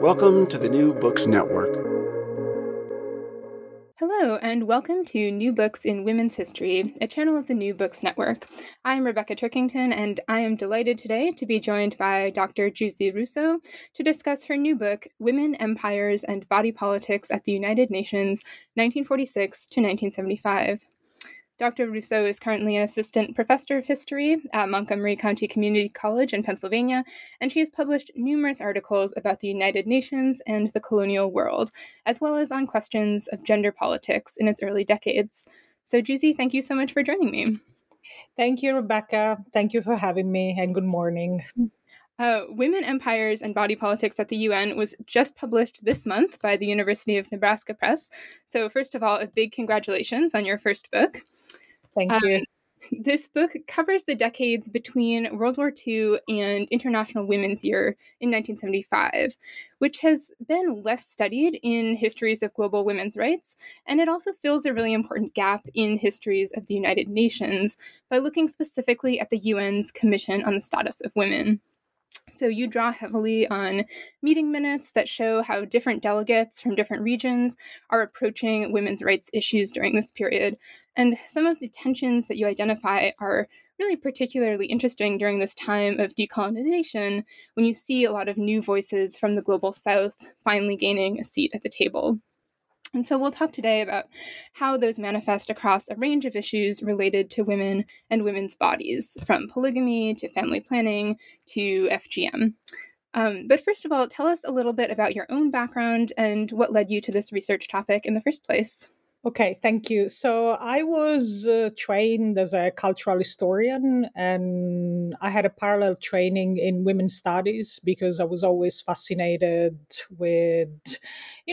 Welcome to the New Books Network. Hello, and welcome to New Books in Women's History, a channel of the New Books Network. I'm Rebecca Turkington, and I am delighted today to be joined by Dr. Giusi Russo to discuss her new book, Women, Empires, and Body Politics at the United Nations, 1946-1975. Dr. Russo is currently an assistant professor of history at Montgomery County Community College in Pennsylvania, and she has published numerous articles about the United Nations and the colonial world, as well as on questions of gender politics in its early decades. So, Giusi, thank you so much for joining me. Thank you, Rebecca. Thank you for having me, and good morning. Women, Empires, and Body Politics at the UN was just published this month by the University of Nebraska Press. So first of all, a big congratulations on your first book. Thank you. This book covers the decades between World War II and International Women's Year in 1975, which has been less studied in histories of global women's rights, and it also fills a really important gap in histories of the United Nations by looking specifically at the UN's Commission on the Status of Women. So you draw heavily on meeting minutes that show how different delegates from different regions are approaching women's rights issues during this period. And some of the tensions that you identify are really particularly interesting during this time of decolonization, when you see a lot of new voices from the global South finally gaining a seat at the table. And so we'll talk today about how those manifest across a range of issues related to women and women's bodies, from polygamy to family planning to FGM. But first of all, tell us a little bit about your own background and what led you to this research topic in the first place. Okay, thank you. So I was trained as a cultural historian, and I had a parallel training in women's studies because I was always fascinated with, the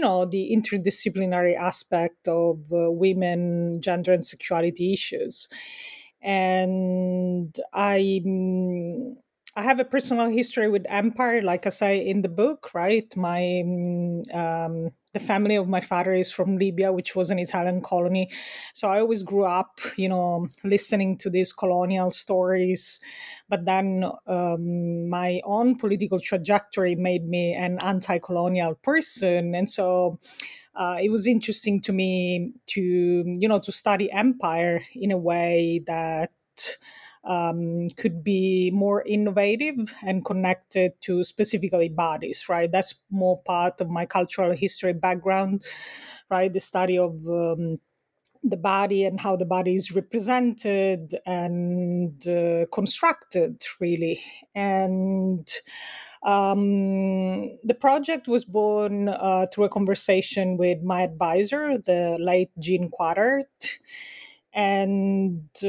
interdisciplinary aspect of women, gender, and sexuality issues. And I have a personal history with empire, like I say in the book, right? The family of my father is from Libya, which was an Italian colony. So I always grew up, listening to these colonial stories. But then my own political trajectory made me an anti-colonial person. And so it was interesting to me to study empire in a way that could be more innovative and connected to specifically bodies, right? That's more part of my cultural history background, right? The study of the body and how the body is represented and constructed, really. And the project was born through a conversation with my advisor, the late Jean Quatert. And at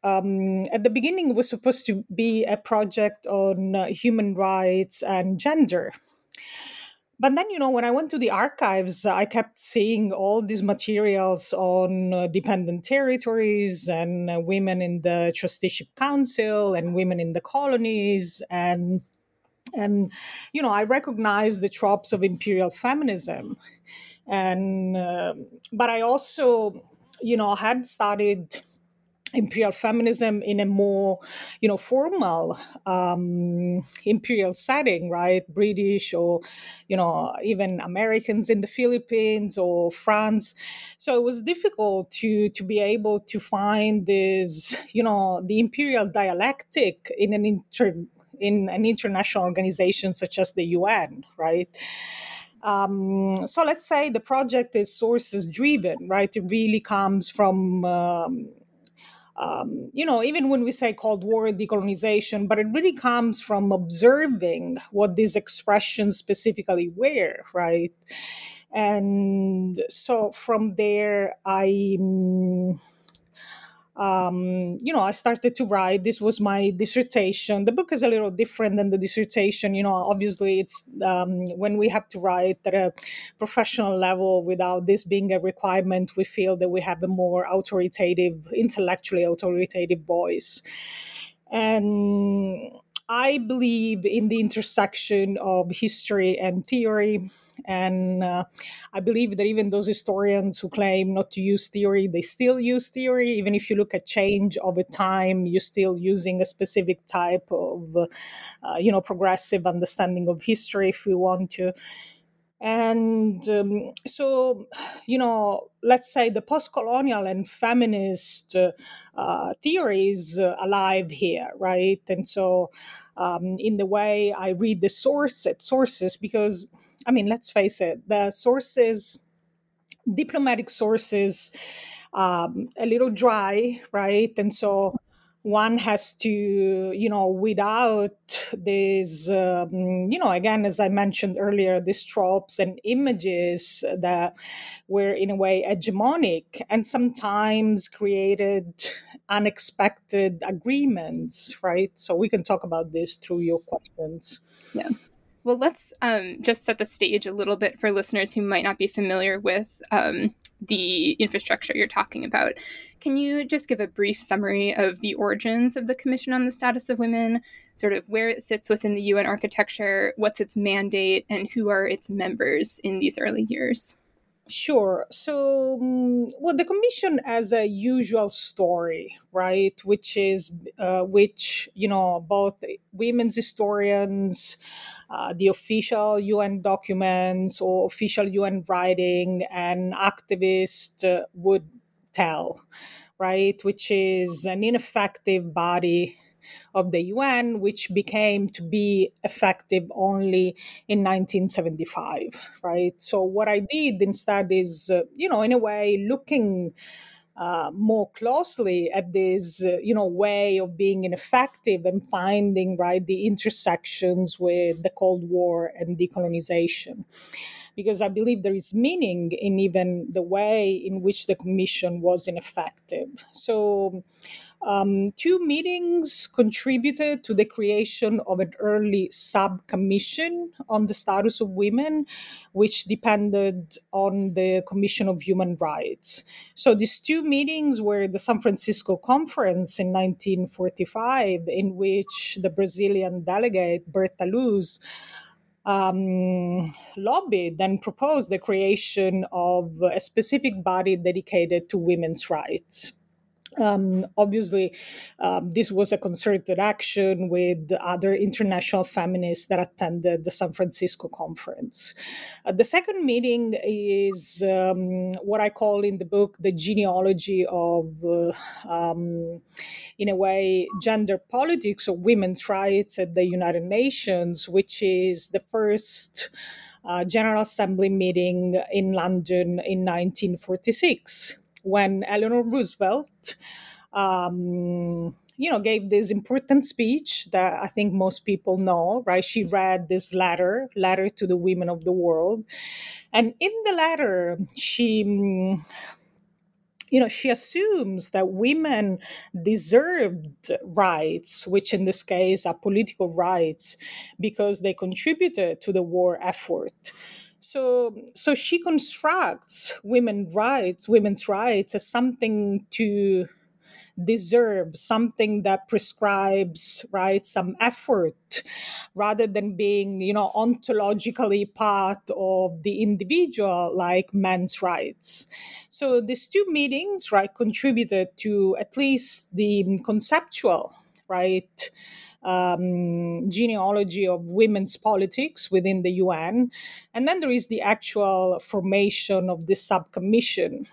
the beginning, it was supposed to be a project on human rights and gender. But then, when I went to the archives, I kept seeing all these materials on dependent territories and women in the Trusteeship Council and women in the colonies. And I recognized the tropes of imperial feminism. But I also had studied imperial feminism in a more, formal imperial setting, right? British or, even Americans in the Philippines or France. So it was difficult to be able to find this, the imperial dialectic in an international organization such as the UN, right? So let's say the project is sources driven, right? It really comes from, even when we say Cold War decolonization, but it really comes from observing what these expressions specifically were, right? And so from there, I I started to write. This was my dissertation. The book is a little different than the dissertation. You know, obviously, it's when we have to write at a professional level without this being a requirement, we feel that we have a more authoritative, intellectually authoritative voice. And I believe in the intersection of history and theory. And I believe that even those historians who claim not to use theory, they still use theory. Even if you look at change over time, you're still using a specific type of, progressive understanding of history if we want to. And let's say the post-colonial and feminist theories alive here, right? And so in the way I read the sources, because, I mean, let's face it, the sources, diplomatic sources, a little dry, right? And so one has to, without these, again, as I mentioned earlier, these tropes and images that were in a way hegemonic and sometimes created unexpected agreements, right? So we can talk about this through your questions. Yeah. Well, let's just set the stage a little bit for listeners who might not be familiar with the infrastructure you're talking about. Can you just give a brief summary of the origins of the Commission on the Status of Women, sort of where it sits within the UN architecture, what's its mandate, and who are its members in these early years? Sure. So, the commission has a usual story, right? Which is, both women's historians, the official UN documents or official UN writing, and activists would tell, right? Which is an ineffective body of the UN, which became to be effective only in 1975, right? So what I did instead is, in a way, looking more closely at this, way of being ineffective and finding, right, the intersections with the Cold War and decolonization. Because I believe there is meaning in even the way in which the commission was ineffective. So two meetings contributed to the creation of an early sub-commission on the status of women, which depended on the Commission of Human Rights. So these two meetings were the San Francisco Conference in 1945, in which the Brazilian delegate, Bertha Luz, lobbied and proposed the creation of a specific body dedicated to women's rights. This was a concerted action with other international feminists that attended the San Francisco Conference. The second meeting is what I call in the book the genealogy of, gender politics or women's rights at the United Nations, which is the first General Assembly meeting in London in 1946. When Eleanor Roosevelt, gave this important speech that I think most people know, right? She read this letter to the women of the world. And in the letter, she assumes that women deserved rights, which in this case are political rights, because they contributed to the war effort. So she constructs women's rights as something to deserve, something that prescribes, right, some effort, rather than being, ontologically part of the individual, like men's rights. So these two meetings, right, contributed to at least the conceptual, right, genealogy of women's politics within the UN. And then there is the actual formation of the subcommission.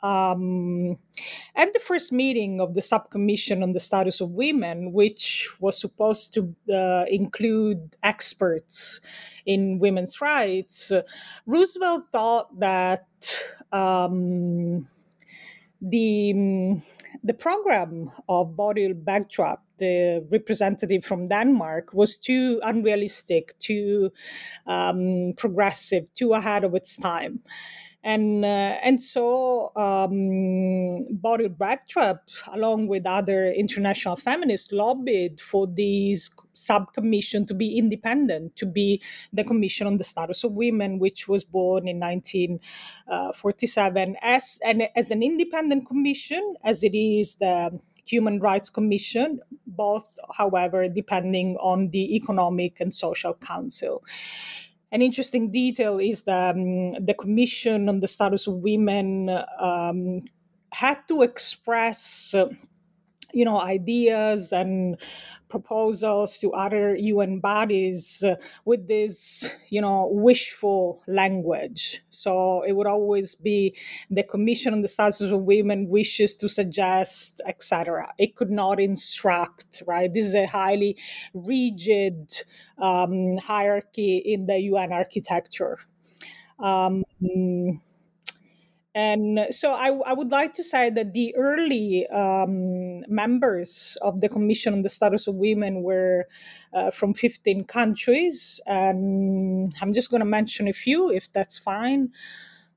At the first meeting of the subcommission on the status of women, which was supposed to include experts in women's rights, Roosevelt thought that the program of Bodil Begtrup, the representative from Denmark, was too unrealistic, too progressive, too ahead of its time. And so Bodil Begtrup, along with other international feminists, lobbied for these subcommission to be independent, to be the Commission on the Status of Women, which was born in 1947 as an independent commission, as it is the Human Rights Commission, both, however, depending on the Economic and Social Council. An interesting detail is that the Commission on the Status of Women had to express, ideas and proposals to other UN bodies with this, wishful language. So it would always be the Commission on the Status of Women wishes to suggest, etc. It could not instruct, right? This is a highly rigid hierarchy in the UN architecture. And so I would like to say that the early members of the Commission on the Status of Women were from 15 countries. And I'm just going to mention a few, if that's fine,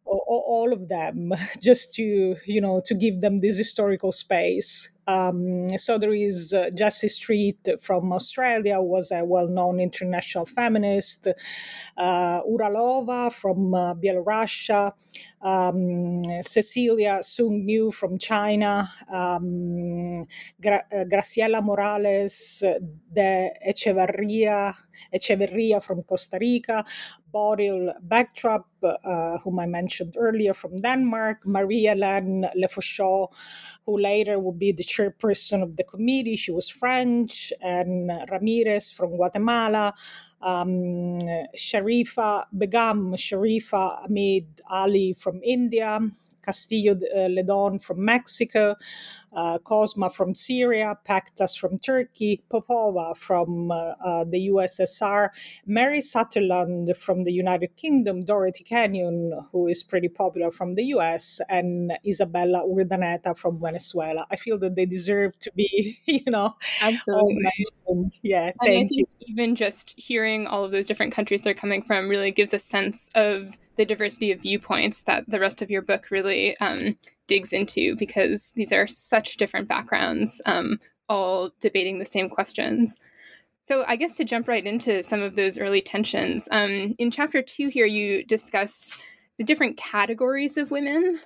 or all of them, just to give them this historical space. So there is Jesse Street from Australia, was a well-known international feminist, Uralova from Belarus, Cecilia Sung-myu from China, Graciela Morales de Echeverria from Costa Rica, Bodil Begtrup, whom I mentioned earlier, from Denmark, Marie-Hélène Lefoshaud, who later would be the chairperson of the committee. She was French, and Ramirez from Guatemala, Sharifa Amid Ali from India, Castillo-Ledon from Mexico, Cosma from Syria, Pactas from Turkey, Popova from the USSR, Mary Sutherland from the United Kingdom, Dorothy Kenyon, who is pretty popular from the US, and Isabella Urdaneta from Venezuela. I feel that they deserve to be, absolutely mentioned. Yeah, and thank you. Even just hearing all of those different countries they're coming from really gives a sense of the diversity of viewpoints that the rest of your book really digs into, because these are such different backgrounds, all debating the same questions. So I guess to jump right into some of those early tensions, in chapter 2 here, you discuss the different categories of women,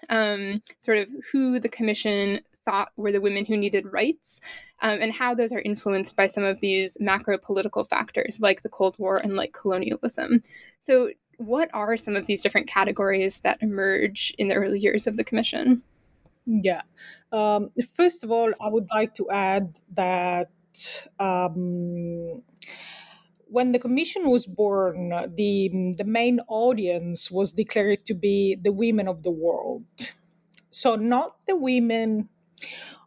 sort of who the commission thought were the women who needed rights, and how those are influenced by some of these macro political factors like the Cold War and like colonialism. So what are some of these different categories that emerge in the early years of the commission? Yeah. First of all, I would like to add that when the commission was born, the main audience was declared to be the women of the world. So not the women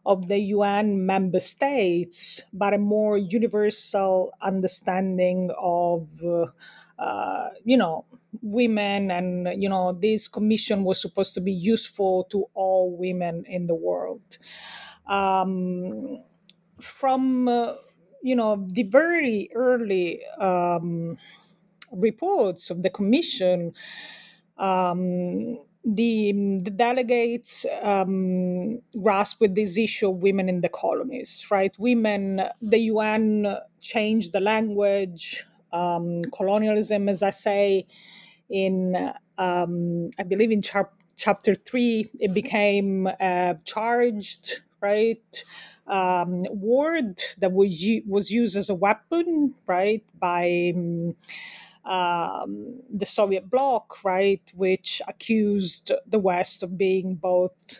of the UN member states, but a more universal understanding of women, and this commission was supposed to be useful to all women in the world. From the very early reports of the commission, the delegates grasped with this issue of women in the colonies, right? Women, the UN changed the language. Colonialism, as I say, I believe in chapter 3, it became charged, right, word that was used as a weapon, right, by the Soviet bloc, right, which accused the West of being both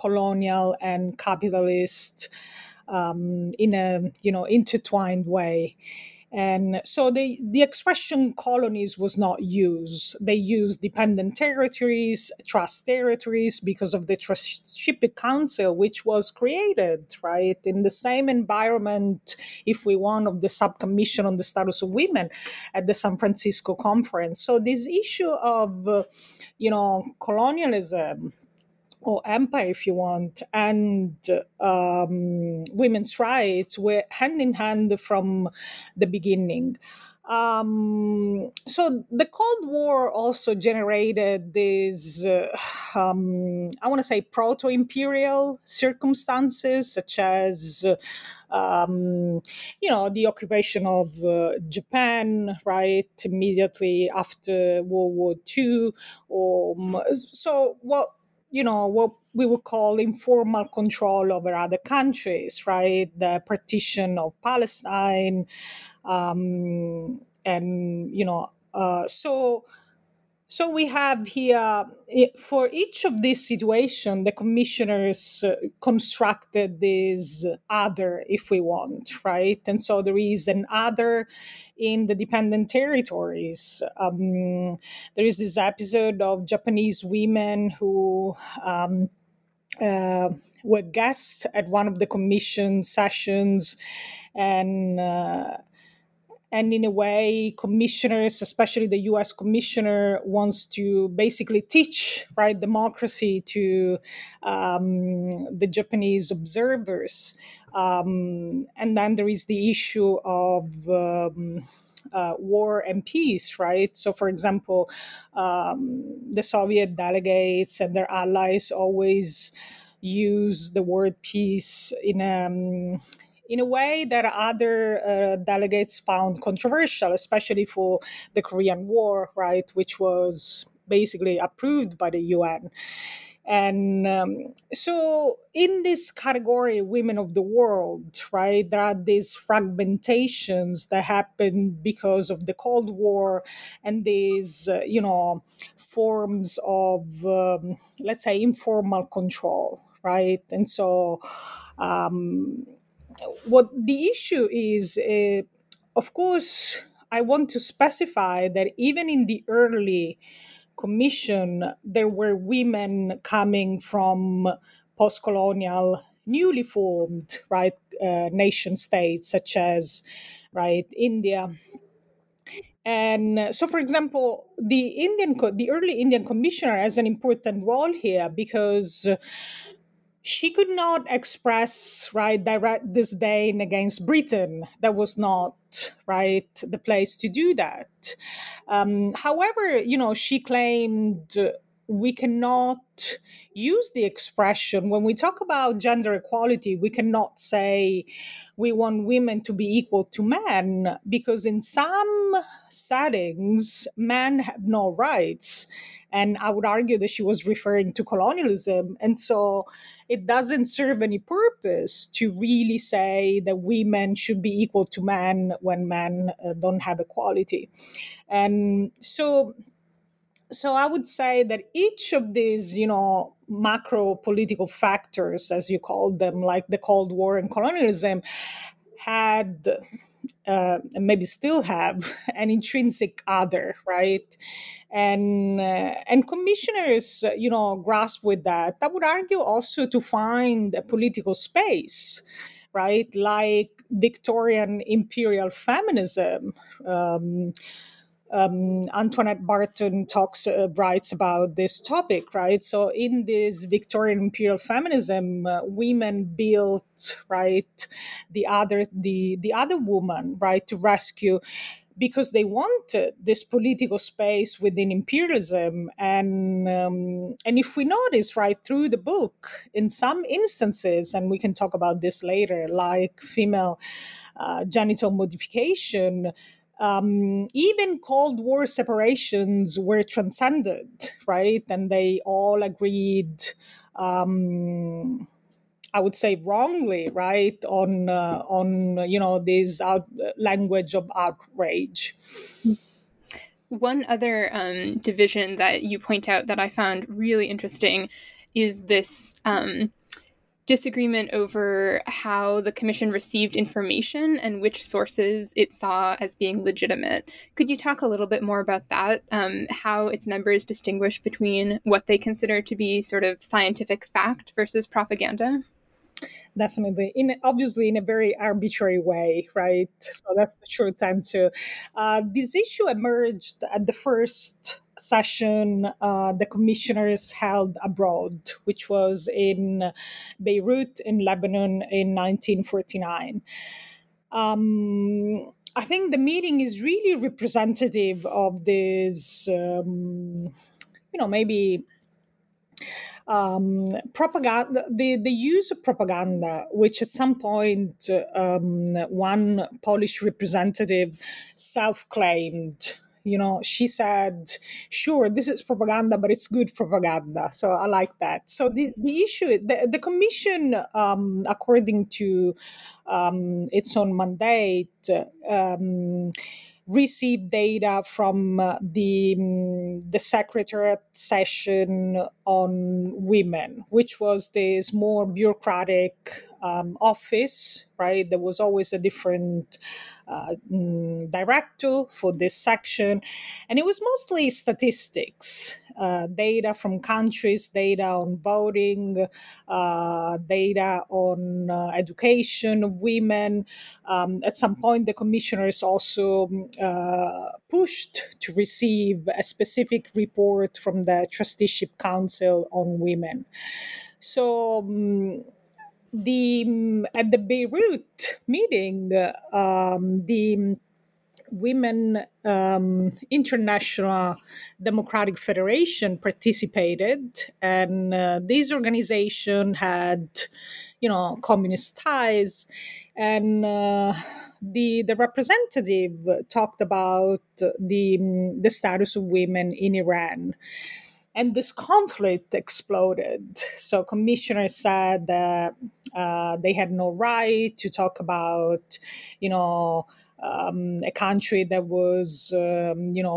colonial and capitalist in a, intertwined way. And so the expression colonies was not used. They used dependent territories, trust territories, because of the Trusteeship Council, which was created, right, in the same environment, if we want, of the subcommission on the status of women at the San Francisco conference. So this issue of, colonialism or empire, if you want, and women's rights were hand in hand from the beginning. So the Cold War also generated these, I want to say, proto-imperial circumstances, such as, the occupation of Japan, right, immediately after World War II. What we would call informal control over other countries, right? The partition of Palestine, so we have here, for each of these situations, the commissioners constructed this other, if we want, right? And so there is an other in the dependent territories. There is this episode of Japanese women who were guests at one of the commission sessions, and in a way, commissioners, especially the U.S. commissioner, wants to basically teach, right, democracy to the Japanese observers. And then there is the issue of war and peace, right? So, for example, the Soviet delegates and their allies always use the word peace in a way that other delegates found controversial, especially for the Korean War, right, which was basically approved by the UN. And so in this category, women of the world, right, there are these fragmentations that happen because of the Cold War and these, forms of, let's say, informal control, right? And so... what the issue is, of course, I want to specify that even in the early commission, there were women coming from post-colonial, newly formed, right, nation states such as, right, India. And so, for example, the early Indian commissioner has an important role here because she could not express, right, direct disdain against Britain. That was not, right, the place to do that. However, she claimed we cannot use the expression when we talk about gender equality. We cannot say we want women to be equal to men because in some settings, men have no rights. And I would argue that she was referring to colonialism. And so it doesn't serve any purpose to really say that women should be equal to men when men don't have equality. And so I would say that each of these, macro political factors, as you call them, like the Cold War and colonialism, had and maybe still have an intrinsic other, right? And commissioners, grasp with that. I would argue also to find a political space, right? Like Victorian imperial feminism. Antoinette Barton writes about this topic, right? So in this Victorian imperial feminism, women built, right, the other woman, right, to rescue because they wanted this political space within imperialism. And if we notice, right, through the book, in some instances, and we can talk about this later, like female genital modification, even Cold War separations were transcended, right? And they all agreed, I would say wrongly, right, on this language of outrage. One other division that you point out that I found really interesting is this disagreement over how the commission received information and which sources it saw as being legitimate. Could you talk a little bit more about that, how its members distinguish between what they consider to be sort of scientific fact versus propaganda? Definitely. Obviously, in a very arbitrary way, right? So that's the short answer. This issue emerged at the first session the commissioners held abroad, which was in Beirut in Lebanon in 1949. I think the meeting is really representative of this, propaganda, the use of propaganda, which at some point one Polish representative self-claimed. She said, sure, this is propaganda, but it's good propaganda. So I like that. So the issue, the commission, according to its own mandate, received data from the Secretariat session on women, which was this more bureaucratic office, right? There was always a different director for this section. And it was mostly statistics, data from countries, data on voting, data on education of women. At some point, the commissioners also pushed to receive a specific report from the Trusteeship Council on women. So, at the Beirut meeting, the Women International Democratic Federation participated, and this organization had, communist ties, and the representative talked about the status of women in Iran. And this conflict exploded. So commissioners said that they had no right to talk about, a country that was,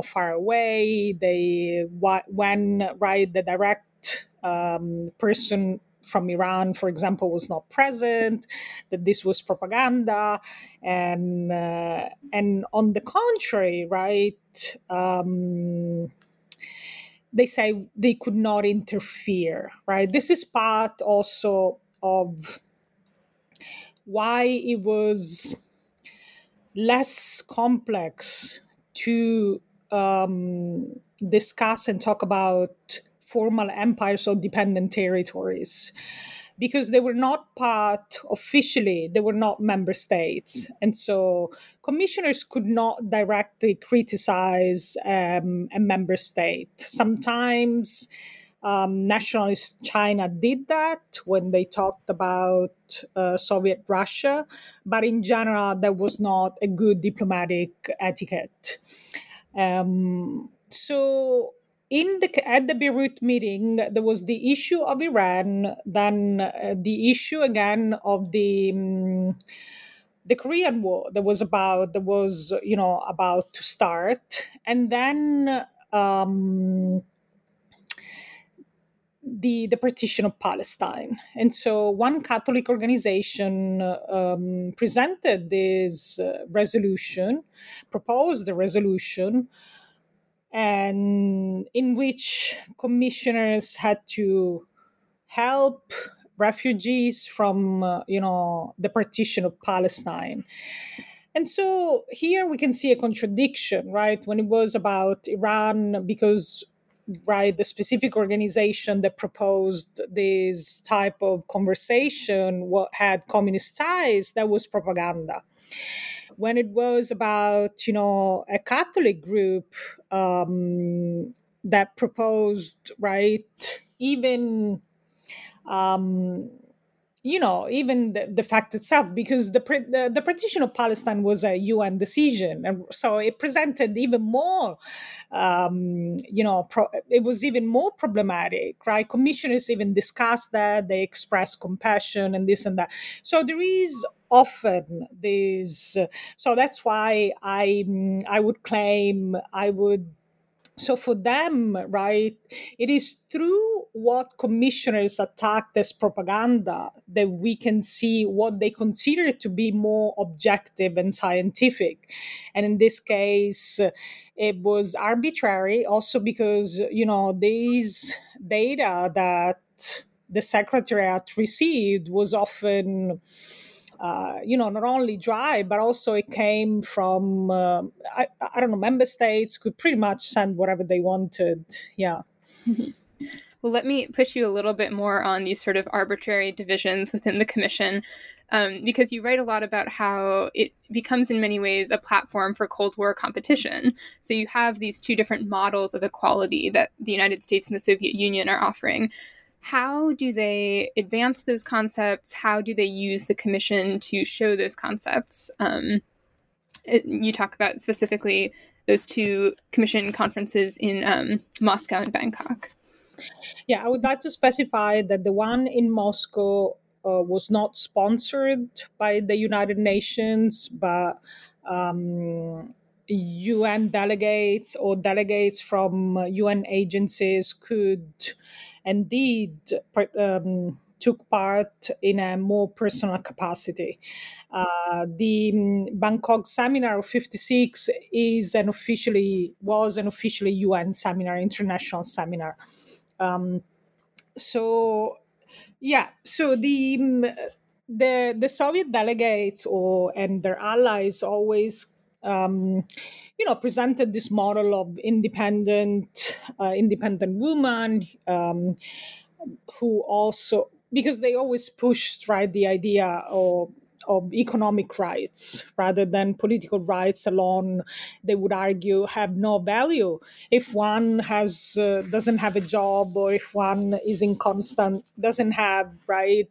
far away. They the direct person from Iran, for example, was not present, that this was propaganda. And on the contrary, right, they say they could not interfere, right? This is part also of why it was less complex to discuss and talk about formal empires or dependent territories, because they were not part officially, they were not member states. And so commissioners could not directly criticize a member state. Sometimes nationalist China did that when they talked about Soviet Russia, but in general, that was not a good diplomatic etiquette. At the Beirut meeting, there was the issue of Iran, then the issue again of the Korean War about to start, and then the partition of Palestine. And so one Catholic organization presented this resolution, proposed the resolution, and in which commissioners had to help refugees from, the partition of Palestine. And so here we can see a contradiction, right? When it was about Iran, because, right, the specific organization that proposed this type of conversation had communist ties, that was propaganda. When it was about, a Catholic group that proposed, right, even the fact itself, because the partition of Palestine was a UN decision. And so it presented even more, it was even more problematic, right? Commissioners even discussed that, they expressed compassion and this and that. So there is often these, so that's why so for them, right, it is through what commissioners attacked as propaganda that we can see what they consider to be more objective and scientific. And in this case, it was arbitrary also because, these data that the Secretariat received was often not only dry, but also it came from, member states could pretty much send whatever they wanted. Yeah. Mm-hmm. Well, let me push you a little bit more on these sort of arbitrary divisions within the commission, because you write a lot about how it becomes in many ways a platform for Cold War competition. So you have these two different models of equality that the United States and the Soviet Union are offering. How do they advance those concepts? How do they use the commission to show those concepts? You talk about specifically those two commission conferences in Moscow and Bangkok. Yeah, I would like to specify that the one in Moscow was not sponsored by the United Nations, but UN delegates or delegates from UN agencies could and did took part in a more personal capacity. The Bangkok Seminar of 1956 was an officially UN seminar, international seminar. So the Soviet delegates and their allies always presented this model of independent woman, who also, because they always pushed, right, the idea of economic rights rather than political rights alone, they would argue have no value if one doesn't have a job, or if one is inconstant, doesn't have, right,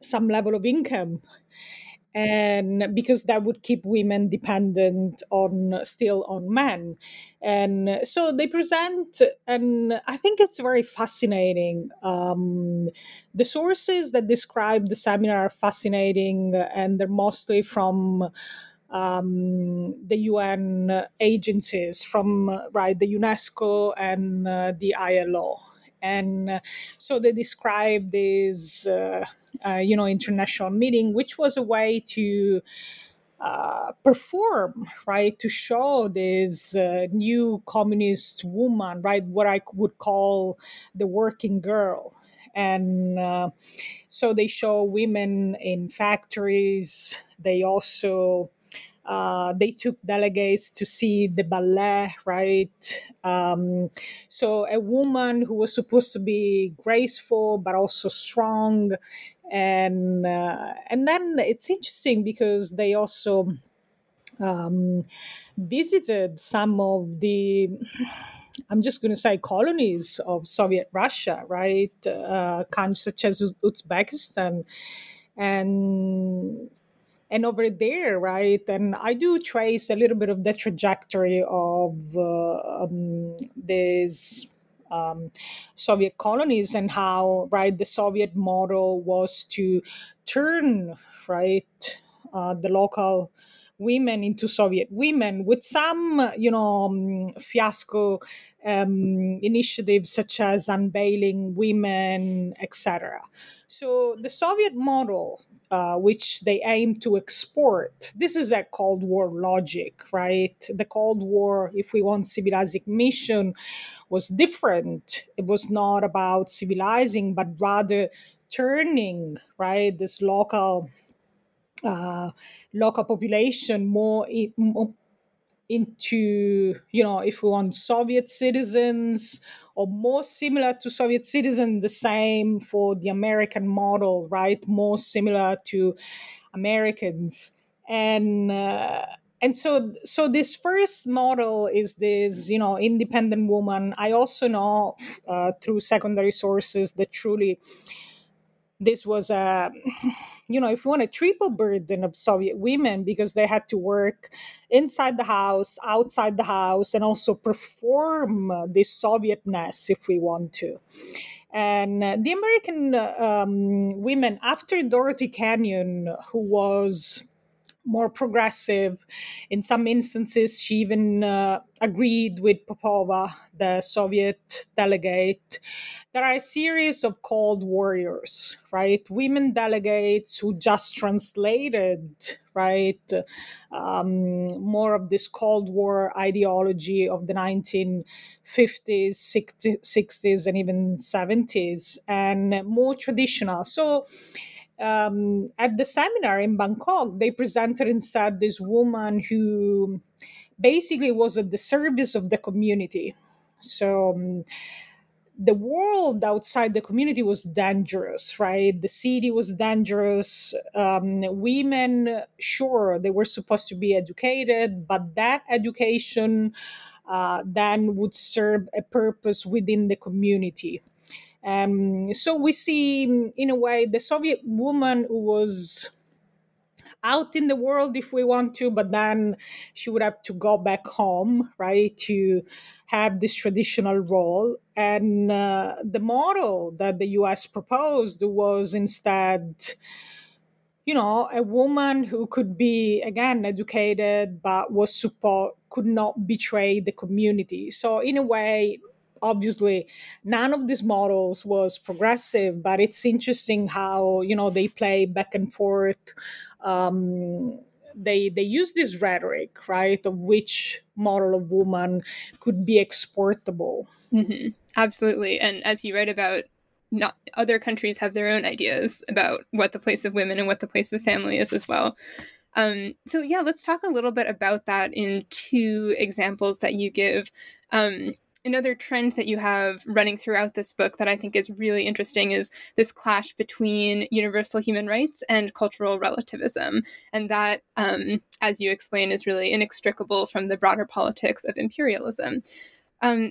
some level of income. And because that would keep women dependent on men. And so they present, and I think it's very fascinating. The sources that describe the seminar are fascinating, and they're mostly from the UN agencies, from the UNESCO and the ILO. And so they describe this, international meeting, which was a way to perform, right, to show this new communist woman, right, what I would call the working girl. And so they show women in factories. They also they took delegates to see the ballet, right? So a woman who was supposed to be graceful but also strong, and then it's interesting because they also visited some of the, I'm just going to say, colonies of Soviet Russia, right? Countries such as Uzbekistan and over there, right? And I do trace a little bit of the trajectory of these Soviet colonies and how, right, the Soviet model was to turn, right, the local women into Soviet women, with some, fiasco initiatives such as unveiling women, etc. So the Soviet model, which they aim to export, this is a Cold War logic, right? The Cold War, if we want civilizing mission, was different. It was not about civilizing, but rather turning, right, this local population more into, if we want, Soviet citizens, or more similar to Soviet citizens, the same for the American model, right? More similar to Americans. And so this first model is this, independent woman. I also know through secondary sources that truly this was a, if you want, a triple burden of Soviet women, because they had to work inside the house, outside the house, and also perform this Sovietness, if we want to. And the American women, after Dorothy Kenyon, who was more progressive, in some instances, she even agreed with Popova, the Soviet delegate. There are a series of Cold Warriors, right? Women delegates who just translated, right, more of this Cold War ideology of the 1950s, 60s, and even 70s, and more traditional. So at the seminar in Bangkok, they presented instead this woman who basically was at the service of the community. So the world outside the community was dangerous, right? The city was dangerous. Women, sure, they were supposed to be educated, but that education then would serve a purpose within the community. So we see, in a way, the Soviet woman who was out in the world if we want to, but then she would have to go back home, right, to have this traditional role. And the model that the US proposed was instead, you know, a woman who could be, again, educated, but was could not betray the community. So in a way, obviously, none of these models was progressive, but it's interesting how, you know, they play back and forth. They use this rhetoric, right, of which model of woman could be exportable. Mm-hmm. Absolutely. And as you write about, not other countries have their own ideas about what the place of women and what the place of family is as well. So yeah, let's talk a little bit about that in two examples that you give. Another trend that you have running throughout this book that I think is really interesting is this clash between universal human rights and cultural relativism. And that, as you explain, is really inextricable from the broader politics of imperialism.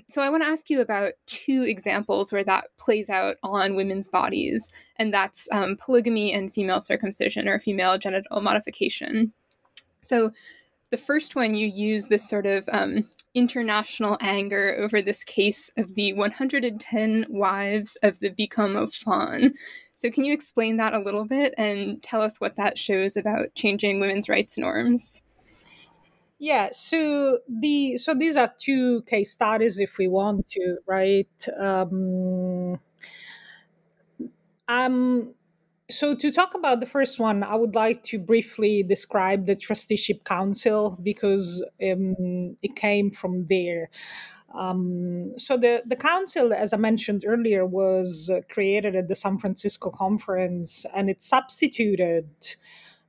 So I want to ask you about two examples where that plays out on women's bodies, and that's polygamy and female circumcision or female genital modification. So the first one, you use this sort of international anger over this case of the 110 wives of the Vicomte of Fon. So can you explain that a little bit and tell us what that shows about changing women's rights norms? Yeah, so these are two case studies if we want to, right? So to talk about the first one, I would like to briefly describe the Trusteeship Council because it came from there. So the council, as I mentioned earlier, was created at the San Francisco Conference, and it substituted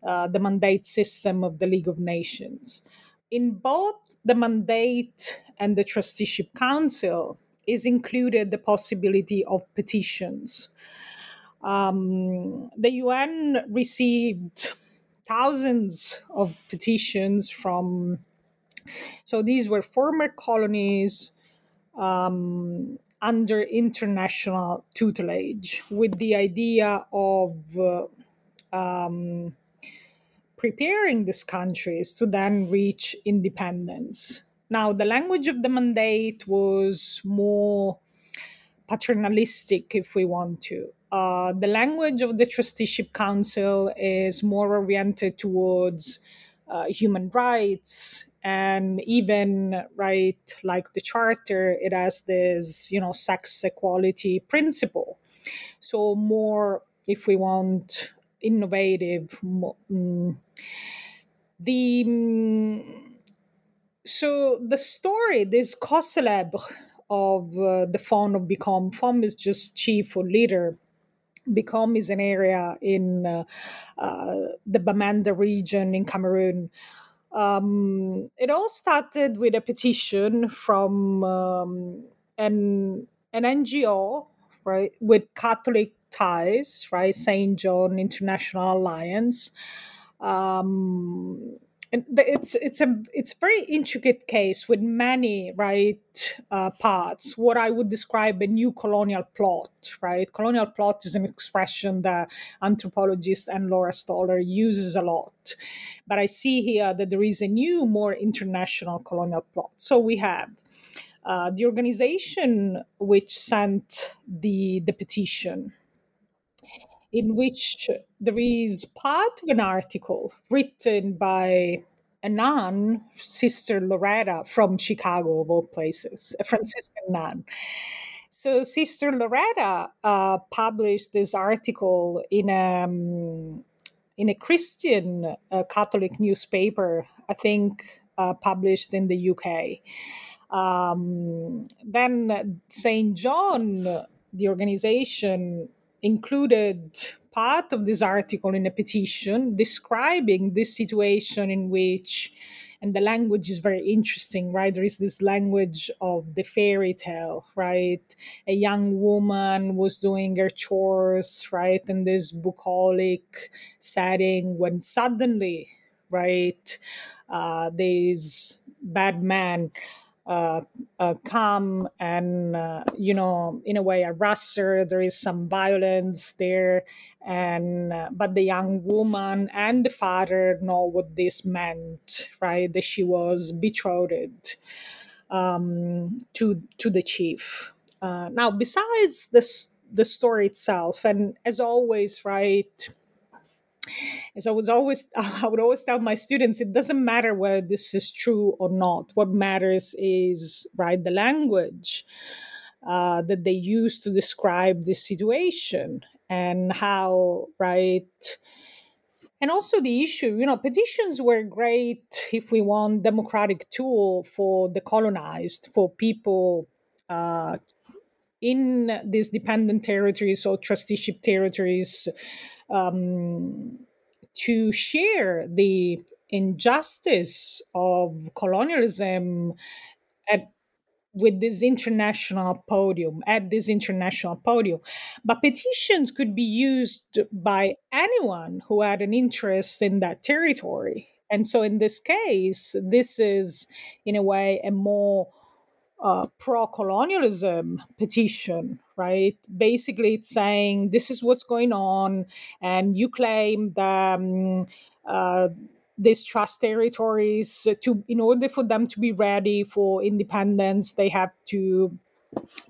the mandate system of the League of Nations. In both the mandate and the Trusteeship Council is included the possibility of petitions. The UN received thousands of petitions from, so these were former colonies under international tutelage, with the idea of preparing these countries to then reach independence. Now, the language of the mandate was more paternalistic, if we want to. The language of the Trusteeship Council is more oriented towards human rights, and even, right, like the Charter, it has this, you know, sex equality principle. So more, if we want, innovative. So the story, this cause célèbre of the Fon of Bicom, Fon is just chief or leader. Bicom is an area in the Bamenda region in Cameroon. It all started with a petition from an NGO, right, with Catholic ties, right, Saint John International Alliance. And it's a very intricate case with many, right, parts, what I would describe a new colonial plot, right? Colonial plot is an expression that anthropologist Ann Laura Stoller uses a lot. But I see here that there is a new, more international colonial plot. So we have the organization which sent the petition, in which there is part of an article written by a nun, Sister Loretta, from Chicago, of all places, a Franciscan nun. So Sister Loretta published this article in a Christian Catholic newspaper, I think published in the UK. Then St. John, the organization, included part of this article in a petition describing this situation in which And the language is very interesting, right? There is this language of the fairy tale, right? A young woman was doing her chores, right? In this bucolic setting when suddenly, right, this bad man come and, in a way, harass her. There is some violence there. But the young woman and the father know what this meant, right? That she was betrothed to the chief. Now, besides the story itself, and as always, right, as I would always tell my students, it doesn't matter whether this is true or not. What matters is, right, the language that they use to describe this situation and how, right, and also the issue, petitions were great, if we want, democratic tool for the colonized, for people in these dependent territories or trusteeship territories, to share the injustice of colonialism with this international podium, at this international podium. But petitions could be used by anyone who had an interest in that territory. And so in this case, this is, in a way, a more pro-colonialism petition, right? Basically, it's saying this is what's going on, and you claim that these trust territories, in order for them to be ready for independence, they have to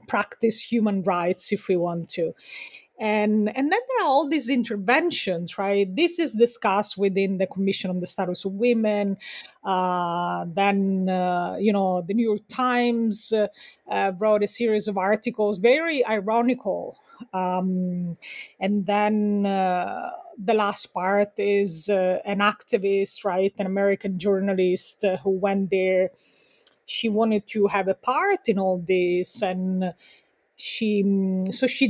practice human rights, if we want to. And then there are all these interventions, right? This is discussed within the Commission on the Status of Women. Then the New York Times wrote a series of articles, very ironical. And then the last part is an activist, right? An American journalist who went there. She wanted to have a part in all this, and she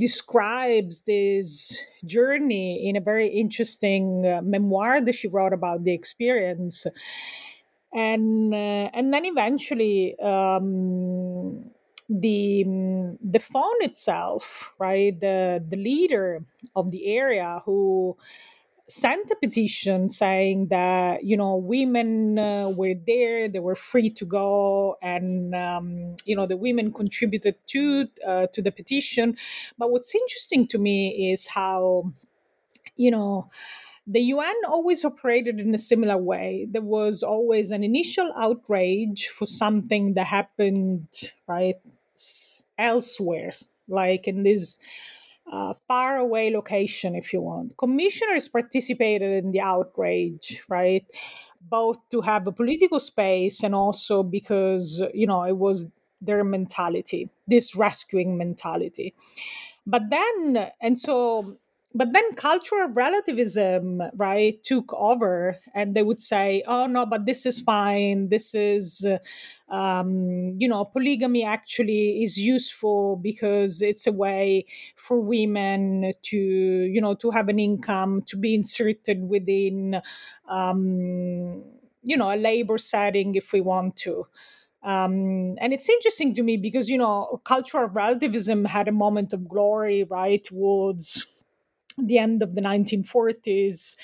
describes this journey in a very interesting memoir that she wrote about the experience, and then eventually the phone itself, right, the leader of the area who sent a petition saying that, women were there, they were free to go, and, the women contributed to the petition. But what's interesting to me is how, the UN always operated in a similar way. There was always an initial outrage for something that happened, right, elsewhere, like in this faraway location, if you want. Commissioners participated in the outrage, right? Both to have a political space and also because, it was their mentality, this rescuing mentality. But then cultural relativism, right, took over, and they would say, oh, no, but this is fine. This is, polygamy actually is useful because it's a way for women to have an income, to be inserted within, a labor setting if we want to. And it's interesting to me because, cultural relativism had a moment of glory, right, towards the end of the 1940s,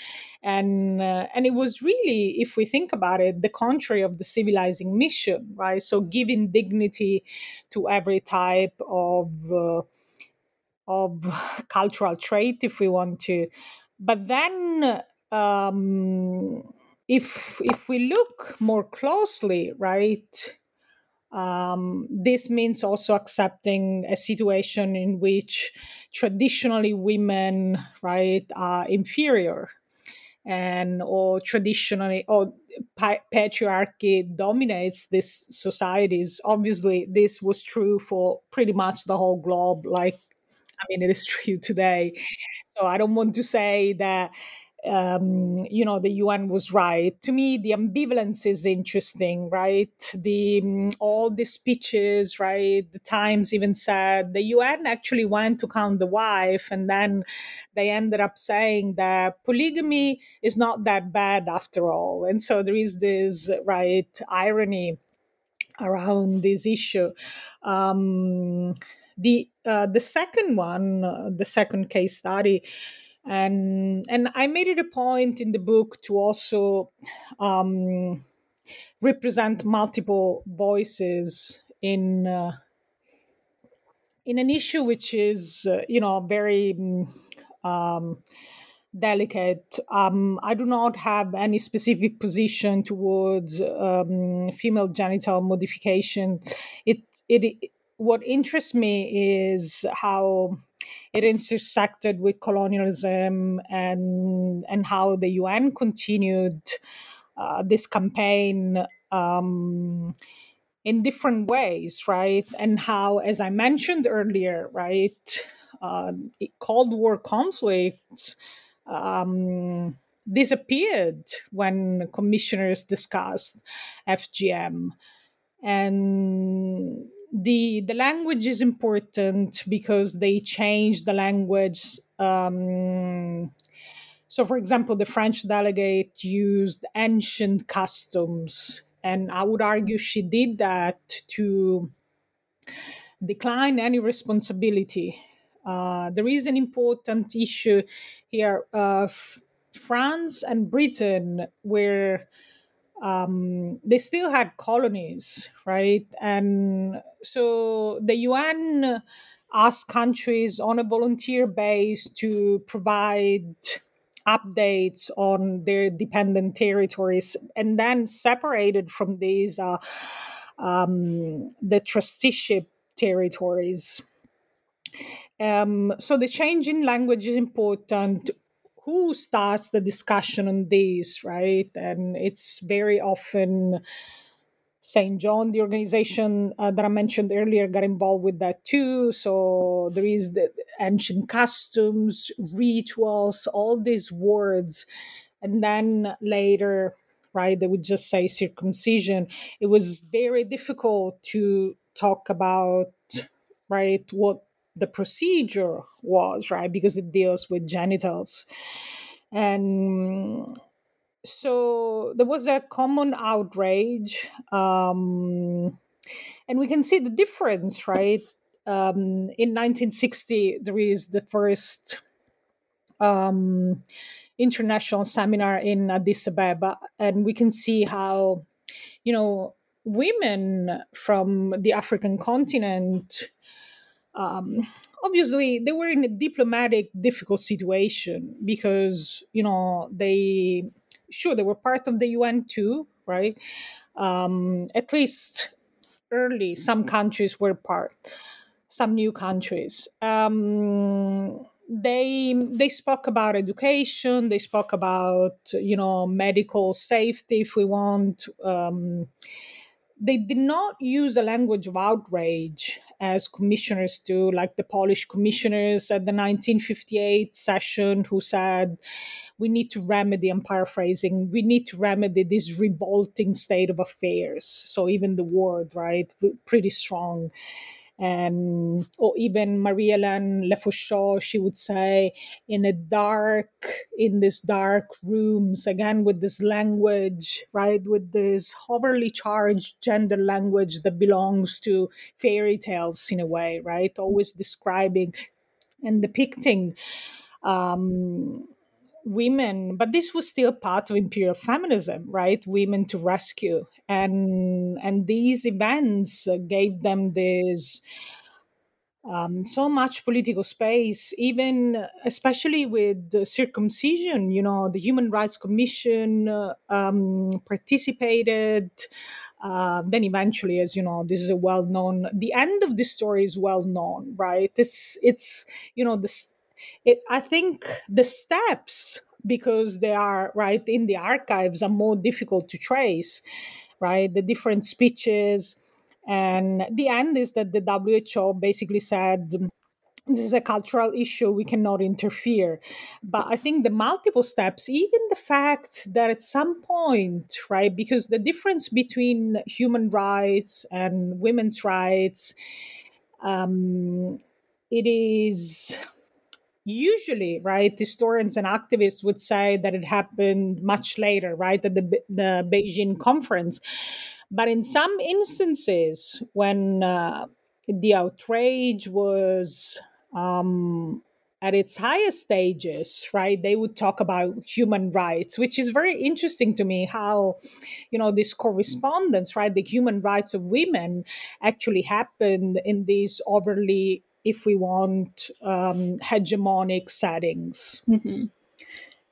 and it was really, if we think about it, the contrary of the civilizing mission, right? So giving dignity to every type of cultural trait, if we want to. But then, if we look more closely, right, this means also accepting a situation in which traditionally women, right, are inferior, or patriarchy dominates these societies. Obviously, this was true for pretty much the whole globe. It is true today. So I don't want to say that the UN was right. To me, the ambivalence is interesting, right? All the speeches, right? The Times even said the UN actually went to count the wife, and then they ended up saying that polygamy is not that bad after all. And so there is this, right, irony around this issue. The second one, the second case study, and I made it a point in the book to also represent multiple voices in an issue which is very delicate. I do not have any specific position towards female genital modification. What interests me is how it intersected with colonialism and how the UN continued this campaign in different ways, right? And how, as I mentioned earlier, right, Cold War conflict disappeared when commissioners discussed FGM. And the language is important because they changed the language. So, for example, the French delegate used ancient customs, and I would argue she did that to decline any responsibility. There is an important issue here. France and Britain were... they still had colonies, right? And so the UN asked countries on a volunteer base to provide updates on their dependent territories, and then separated from these the trusteeship territories. So the change in language is important. Who starts the discussion on this, right? And it's very often Saint John, the organization that I mentioned earlier, got involved with that too. So there is the ancient customs, rituals, all these words. And then later, right, they would just say circumcision. It was very difficult to talk about, right, what the procedure was, right, because it deals with genitals. And so there was a common outrage, and we can see the difference, right? In 1960, there is the first international seminar in Addis Ababa, and we can see how, women from the African continent, obviously, they were in a diplomatic, difficult situation because, they were part of the UN too, right? At least early, some countries were part, some new countries. They spoke about education, they spoke about, medical safety, if we want. They did not use a language of outrage as commissioners do, like the Polish commissioners at the 1958 session who said, we need to remedy, I'm paraphrasing, we need to remedy this revolting state of affairs. So even the word, right, pretty strong. Or even Marie-Hélène Lefoshaud, she would say, in this dark rooms, again, with this language, right, with this overly charged gender language that belongs to fairy tales in a way, right, always describing and depicting women. But this was still part of imperial feminism, right? Women to rescue. And these events gave them this so much political space, even especially with the circumcision. The Human Rights Commission participated. Then eventually, as you know, this is a well-known, the end of this story is well-known, right? I think the steps, because they are right in the archives, are more difficult to trace, right? The different speeches, and the end is that the WHO basically said This is a cultural issue, we cannot interfere. But I think the multiple steps, even the fact that at some point, right, because the difference between human rights and women's rights, it is usually, right, historians and activists would say that it happened much later, right, at the Beijing conference. But in some instances, when the outrage was at its highest stages, right, they would talk about human rights, which is very interesting to me how, you know, this correspondence, right, the human rights of women actually happened in these overly, if we want, hegemonic settings. Mm-hmm.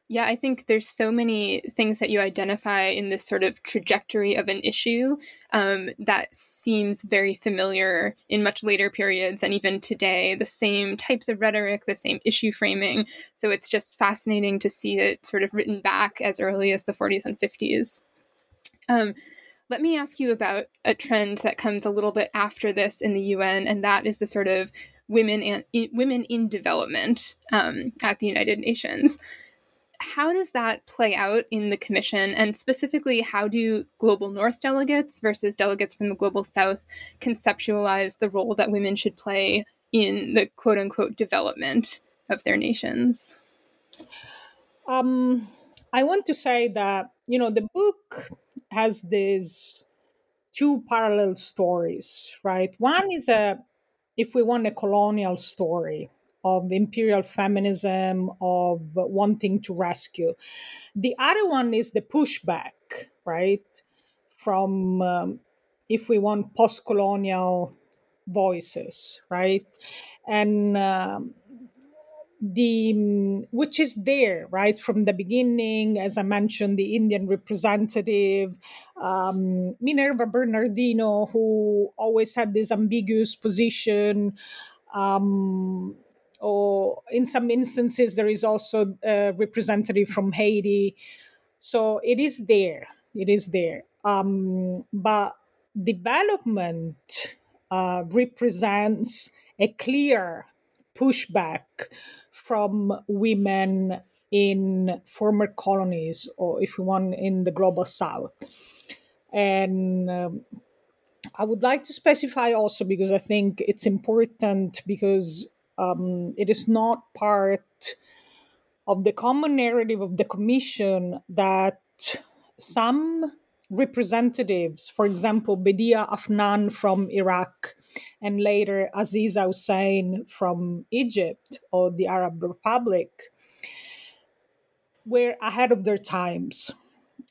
Yeah, I think there's so many things that you identify in this sort of trajectory of an issue that seems very familiar in much later periods and even today, the same types of rhetoric, the same issue framing. So it's just fascinating to see it sort of written back as early as the 40s and 50s. Let me ask you about a trend that comes a little bit after this in the UN, and that is the sort of women in development at the United Nations. How does that play out in the commission? And specifically, how do Global North delegates versus delegates from the Global South conceptualize the role that women should play in the quote unquote development of their nations? I want to say that, you know, the book has these two parallel stories, right? One is a colonial story of imperial feminism, of wanting to rescue. The other one is the pushback, right, from, if we want, post-colonial voices, right, and which is there, right, from the beginning. As I mentioned, the Indian representative, Minerva Bernardino, who always had this ambiguous position. Or in some instances, there is also a representative from Haiti. So it is there. It is there. But development represents a clear pushback from women in former colonies, or if you want, in the Global South. And I would like to specify also, because I think it's important, because it is not part of the common narrative of the Commission that some representatives, for example, Bedia Afnan from Iraq, and later Aziza Hussein from Egypt or the Arab Republic, were ahead of their times.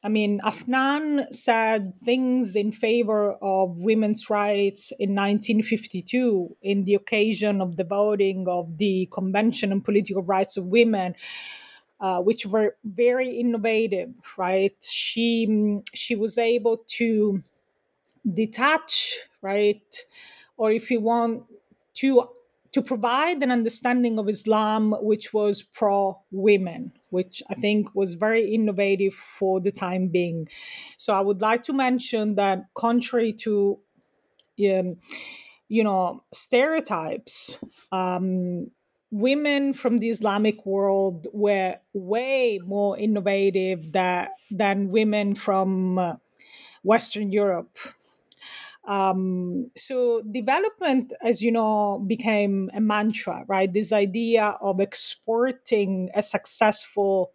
I mean, Afnan said things in favor of women's rights in 1952 in the occasion of the voting of the Convention on Political Rights of Women, which were very innovative, right? She was able to detach, right, or if you want, to provide an understanding of Islam which was pro-women, which I think was very innovative for the time being. So I would like to mention that contrary to, stereotypes, women from the Islamic world were way more innovative than women from Western Europe. So development, as you know, became a mantra, right? This idea of exporting a successful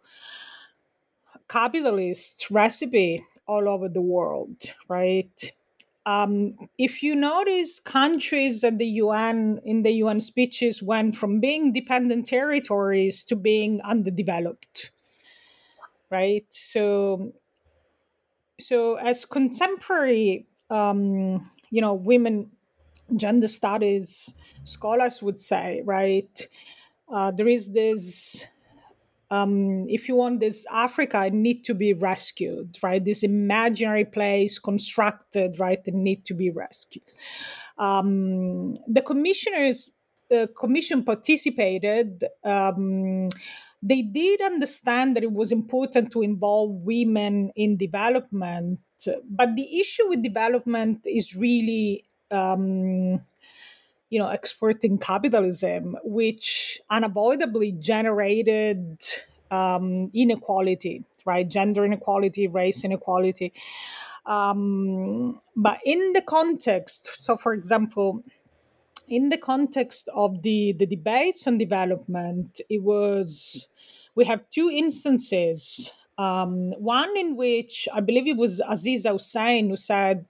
capitalist recipe all over the world, right? If you notice, countries at the UN, in the UN speeches, went from being dependent territories to being underdeveloped, right? So as contemporary women, gender studies scholars would say, right, there is this, if you want, this Africa need to be rescued, right? This imaginary place constructed, right, that need to be rescued. The commission participated. They did understand that it was important to involve women in development. But the issue with development is really exporting capitalism, which unavoidably generated inequality, right? Gender inequality, race inequality. But in the context, so for example, in the context of the debates on development, we have two instances. One in which I believe it was Aziza Hussein who said,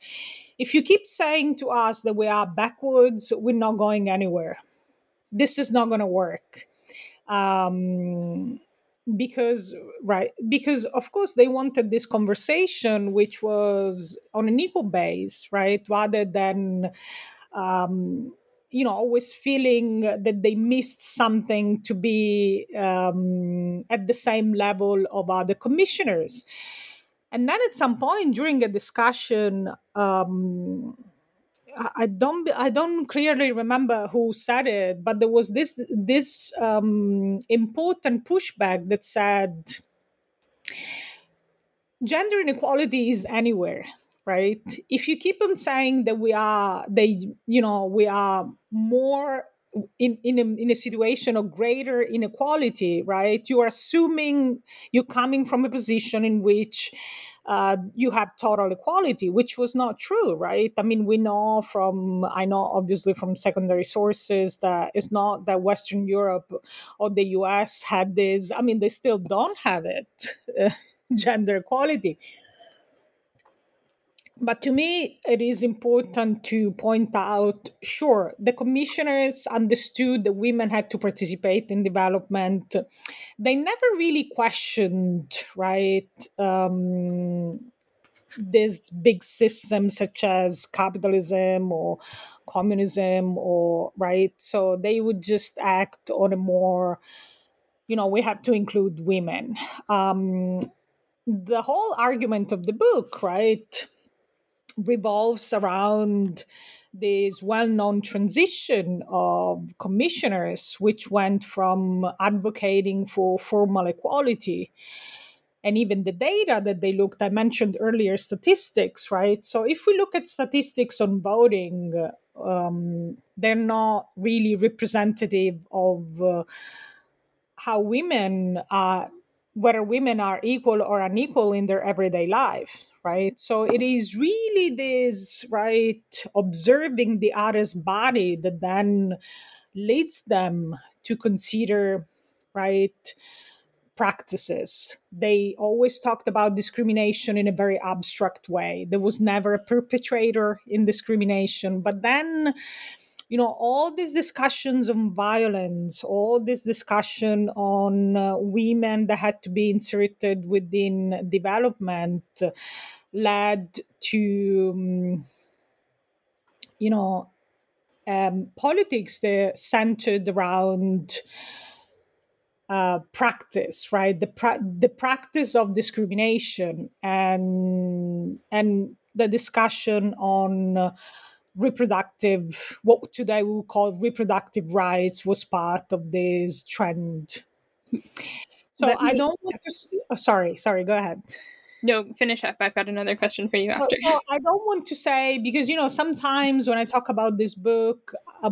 if you keep saying to us that we are backwards, we're not going anywhere. This is not going to work. Because of course they wanted this conversation, which was on an equal base, right? Rather than, always feeling that they missed something to be at the same level of other commissioners. And then at some point during a discussion, I don't clearly remember who said it, but there was this important pushback that said, gender inequality is anywhere, right? If you keep on saying that we are more in a situation of greater inequality, right? You are assuming you're coming from a position in which you have total equality, which was not true, right? I mean, I know obviously from secondary sources that it's not that Western Europe or the US had this. I mean, they still don't have it, gender equality. But to me, it is important to point out, sure, the commissioners understood that women had to participate in development. They never really questioned, right, these big systems such as capitalism or communism or, right? So they would just act on a more, we have to include women. The whole argument of the book, right, revolves around this well-known transition of commissioners, which went from advocating for formal equality, and even the data that they looked, I mentioned earlier statistics, right? So if we look at statistics on voting, they're not really representative of how women are, whether women are equal or unequal in their everyday life. Right, so it is really this, right, observing the other's body that then leads them to consider, right, practices. They always talked about discrimination in a very abstract way. There was never a perpetrator in discrimination. But then, all these discussions on violence, all this discussion on women that had to be inserted within development led to, politics that centered around practice, right? The practice of discrimination and the discussion on reproductive, what today we would call reproductive rights, was part of this trend. So go ahead. No, finish up. I've got another question for you after. So I don't want to say, because, sometimes when I talk about this book, I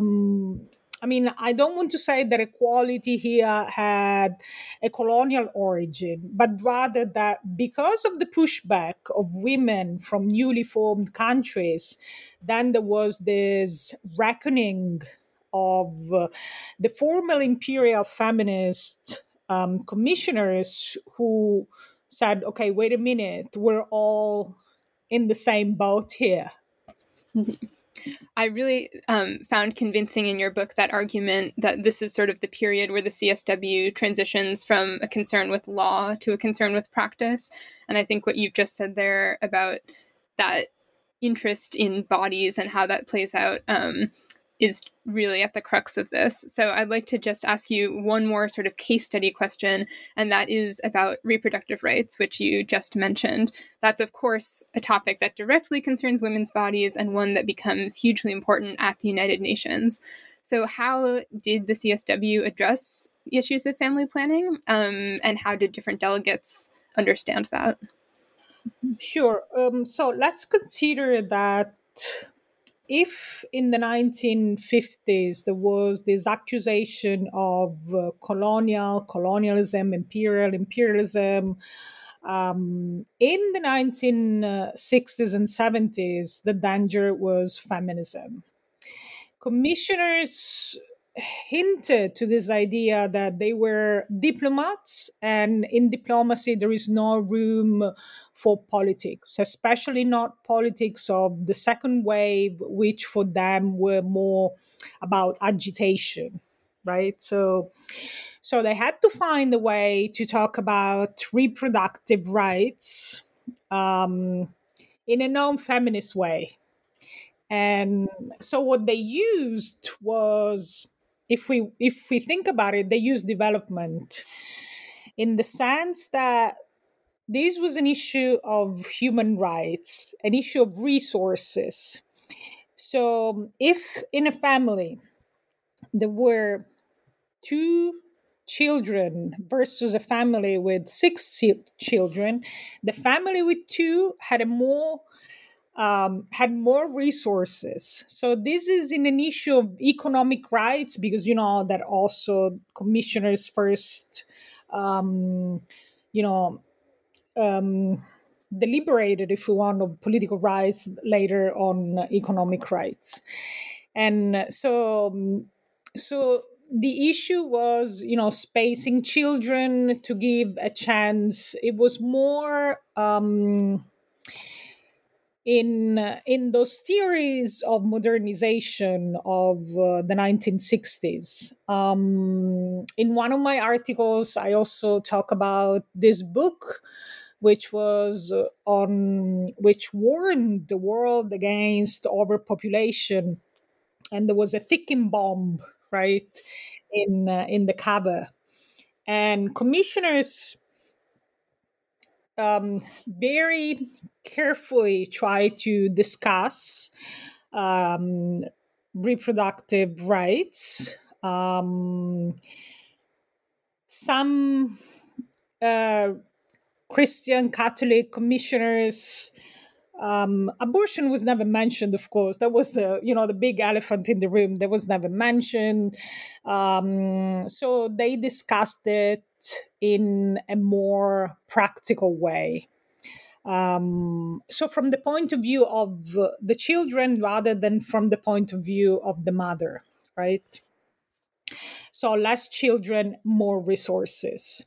don't want to say that equality here had a colonial origin, but rather that because of the pushback of women from newly formed countries, then there was this reckoning of the former imperial feminist commissioners who said, okay, wait a minute, we're all in the same boat here. Mm-hmm. I really found convincing in your book that argument that this is sort of the period where the CSW transitions from a concern with law to a concern with practice. And I think what you've just said there about that interest in bodies and how that plays out is really at the crux of this. So I'd like to just ask you one more sort of case study question, and that is about reproductive rights, which you just mentioned. That's, of course, a topic that directly concerns women's bodies and one that becomes hugely important at the United Nations. So how did the CSW address issues of family planning, and how did different delegates understand that? Sure. So let's consider that If in the 1950s there was this accusation of colonialism, imperialism, in the 1960s and 70s, the danger was feminism. Commissioners hinted to this idea that they were diplomats, and in diplomacy there is no room for politics, especially not politics of the second wave, which for them were more about agitation, right? So they had to find a way to talk about reproductive rights in a non-feminist way. And so what they used was, if we think about it, they used development in the sense that this was an issue of human rights, an issue of resources. So if in a family there were 2 children versus a family with 6 children, the family with 2 had more resources. So this is in an issue of economic rights, because you know that also commissioners first, deliberated, if you want, on political rights, later on economic rights, and so. The issue was, spacing children to give a chance. It was more in those theories of modernization of the 1960s. In one of my articles, I also talk about this book, which warned the world against overpopulation, and there was a ticking bomb, right, in the cover. And commissioners very carefully try to discuss reproductive rights. Some Christian Catholic commissioners, abortion was never mentioned, of course. That was the big elephant in the room. That was never mentioned. So they discussed it in a more practical way. So from the point of view of the children rather than from the point of view of the mother, right? So less children, more resources.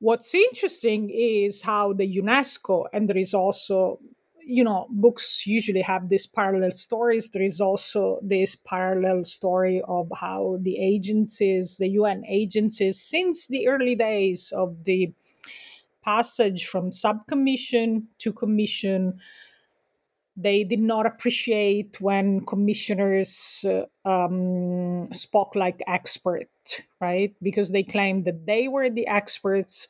What's interesting is how the UNESCO, and there is also, books usually have these parallel stories. There is also this parallel story of how the UN agencies, since the early days of the passage from subcommission to commission, they did not appreciate when commissioners spoke like experts, right? Because they claimed that they were the experts.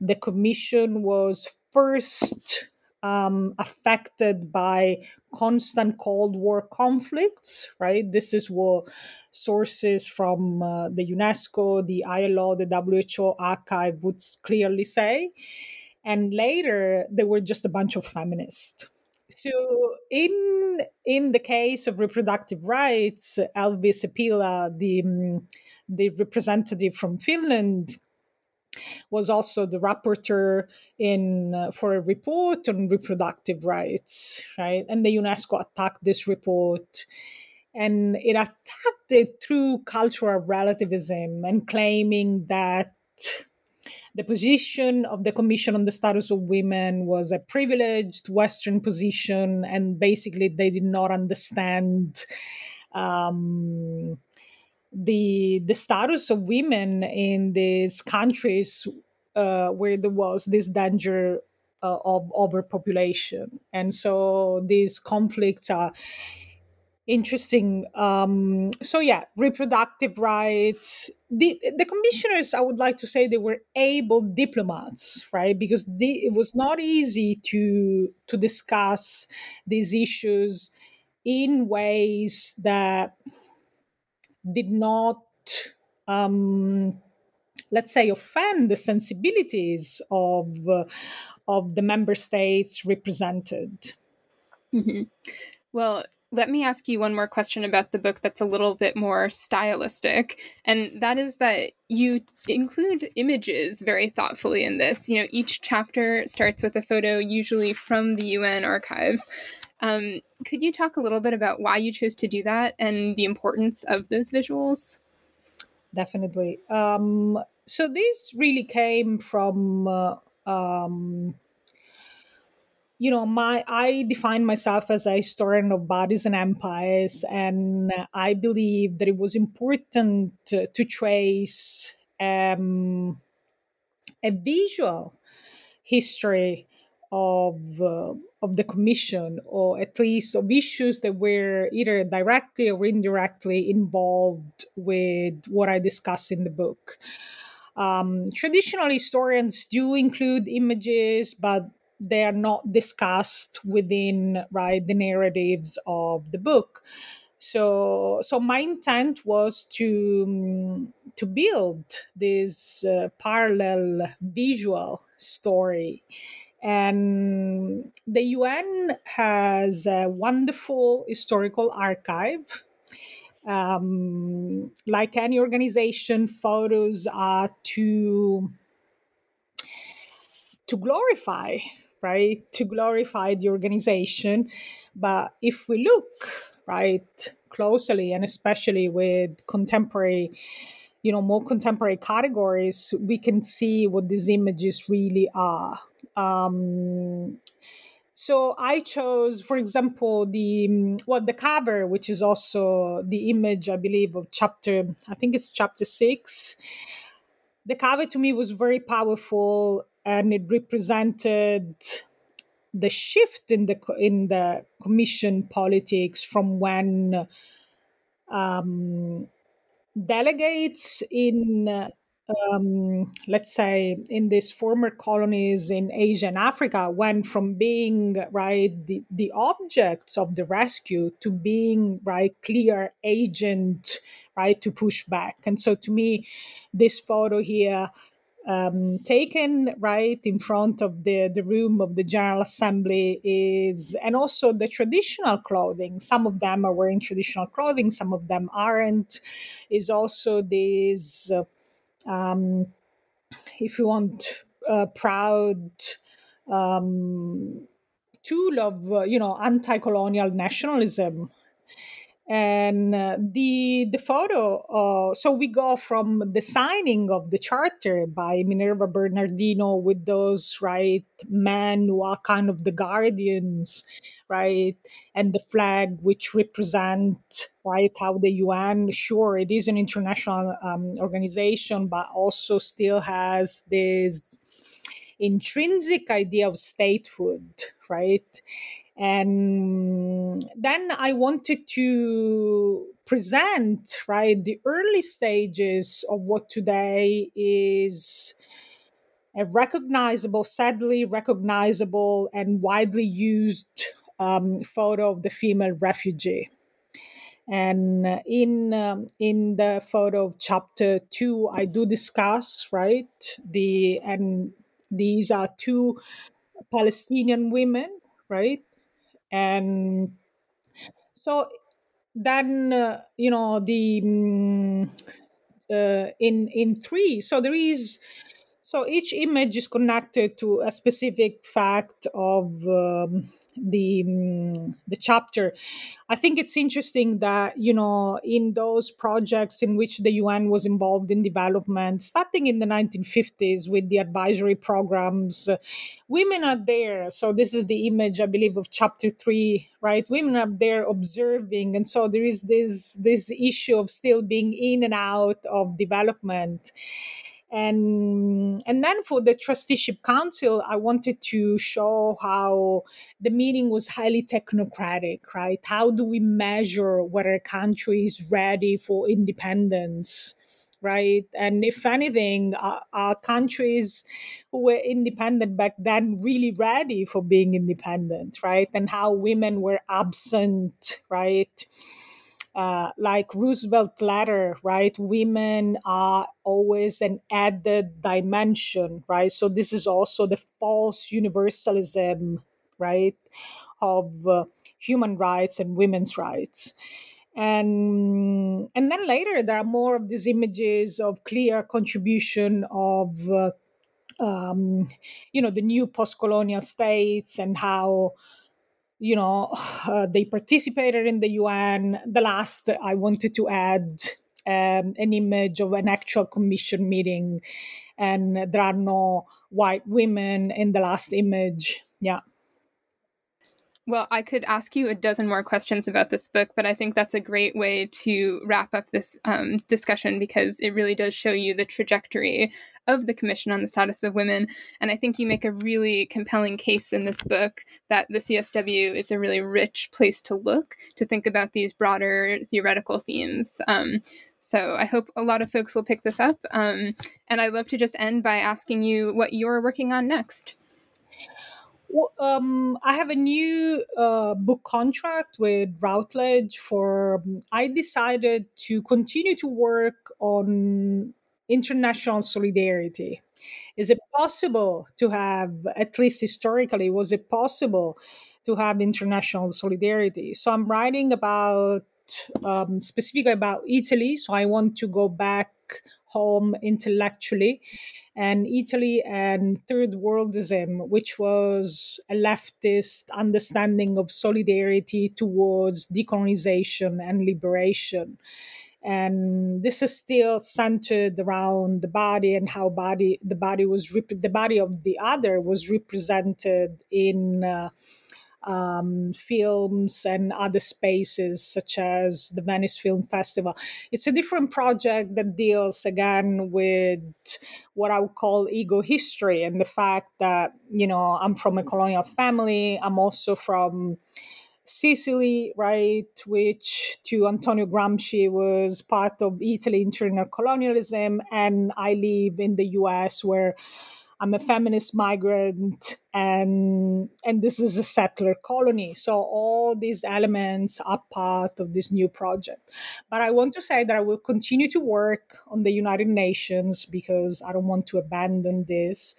The commission was first affected by constant Cold War conflicts, right? This is what sources from the UNESCO, the ILO, the WHO archive would clearly say. And later, they were just a bunch of feminists. So in the case of reproductive rights, Elvi Sipilä, the representative from Finland, was also the rapporteur for a report on reproductive rights, right? And the UNESCO attacked this report, and it attacked it through cultural relativism and claiming that the position of the Commission on the Status of Women was a privileged Western position, and basically they did not understand the status of women in these countries where there was this danger of overpopulation. And so these conflicts are interesting. Reproductive rights. The commissioners, I would like to say, they were able diplomats, right? Because it was not easy to discuss these issues in ways that did not, offend the sensibilities of the member states represented. Mm-hmm. Well, Let me ask you one more question about the book that's a little bit more stylistic, and that is that you include images very thoughtfully in this. You know, each chapter starts with a photo, usually from the UN archives. Could you talk a little bit about why you chose to do that and the importance of those visuals? Definitely. So this really came from... I define myself as a historian of bodies and empires, and I believe that it was important to trace a visual history of the commission, or at least of issues that were either directly or indirectly involved with what I discuss in the book. Traditional historians do include images, but they are not discussed within the narratives of the book. So my intent was to build this parallel visual story. And the UN has a wonderful historical archive. Like any organization, photos are to glorify, to glorify the organization. But if we look, closely, and especially with contemporary, more contemporary categories, we can see what these images really are. So I chose, for example, the cover, which is also the image, I believe, of chapter 6. The cover to me was very powerful, and it represented the shift in the commission politics from when delegates in, let's say, in these former colonies in Asia and Africa went from being the objects of the rescue to being clear agent to push back. And so to me, this photo here, taken in front of the room of the General Assembly, is, and also the traditional clothing, some of them are wearing traditional clothing, some of them aren't, is also this, if you want, proud tool of, anti-colonial nationalism. And the photo, so we go from the signing of the charter by Minerva Bernardino with those, men who are kind of the guardians, and the flag which represent, how the UN, sure, it is an international organization, but also still has this intrinsic idea of statehood, And then I wanted to present, the early stages of what today is a recognizable, sadly recognizable and widely used photo of the female refugee. And in the photo of chapter 2, I do discuss, and these are two Palestinian women, And so then, in 3, so there is, so each image is connected to a specific fact of the chapter. I think it's interesting that, in those projects in which the UN was involved in development, starting in the 1950s with the advisory programs, women are there. So this is the image, I believe, of chapter 3, Women are there observing. And so there is this issue of still being in and out of development. And then for the Trusteeship Council, I wanted to show how the meeting was highly technocratic, How do we measure whether a country is ready for independence, And if anything, are countries who were independent back then really ready for being independent, And how women were absent, like Roosevelt's letter, Women are always an added dimension, So this is also the false universalism, right, of human rights and women's rights. And then later, there are more of these images of clear contribution of, the new post-colonial states and how, they participated in the UN. The last, I wanted to add an image of an actual commission meeting, and there are no white women in the last image. Yeah. Well, I could ask you a dozen more questions about this book, but I think that's a great way to wrap up this discussion, because it really does show you the trajectory of the Commission on the Status of Women. And I think you make a really compelling case in this book that the CSW is a really rich place to look, to think about these broader theoretical themes. So I hope a lot of folks will pick this up. And I'd love to just end by asking you what you're working on next. Well, I have a new book contract with Routledge for, I decided to continue to work on international solidarity. Is it possible to have, at least historically, was it possible to have international solidarity? So I'm writing about, specifically about Italy. So I want to go back home intellectually, and Italy and third worldism, which was a leftist understanding of solidarity towards decolonization and liberation. And this is still centered around the body and how the body of the other was represented in films and other spaces, such as the Venice Film Festival. It's a different project that deals again with what I would call ego history, and the fact that, I'm from a colonial family. I'm also from Sicily, right, which to Antonio Gramsci was part of Italy internal colonialism, and I live in the US where I'm a feminist migrant, and this is a settler colony. So all these elements are part of this new project. But I want to say that I will continue to work on the United Nations, because I don't want to abandon this.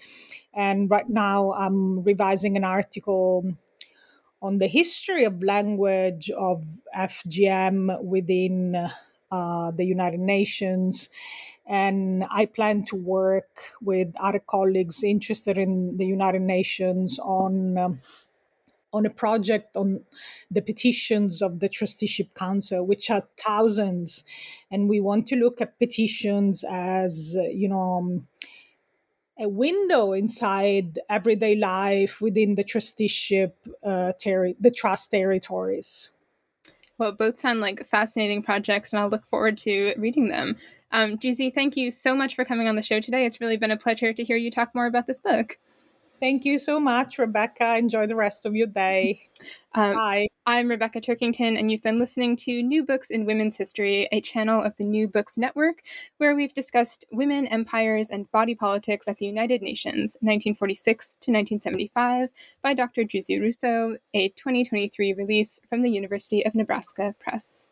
And right now I'm revising an article on the history of language of FGM within the United Nations. And I plan to work with other colleagues interested in the United Nations on a project on the petitions of the Trusteeship Council, which are thousands. And we want to look at petitions as, a window inside everyday life within the trusteeship, the trust territories. Well, both sound like fascinating projects, and I'll look forward to reading them. Giusi, thank you so much for coming on the show today. It's really been a pleasure to hear you talk more about this book. Thank you so much, Rebecca. Enjoy the rest of your day. Bye. I'm Rebecca Turkington, and you've been listening to New Books in Women's History, a channel of the New Books Network, where we've discussed Women, Empires, and Body Politics at the United Nations, 1946-1975, by Dr. Giusi Russo, a 2023 release from the University of Nebraska Press.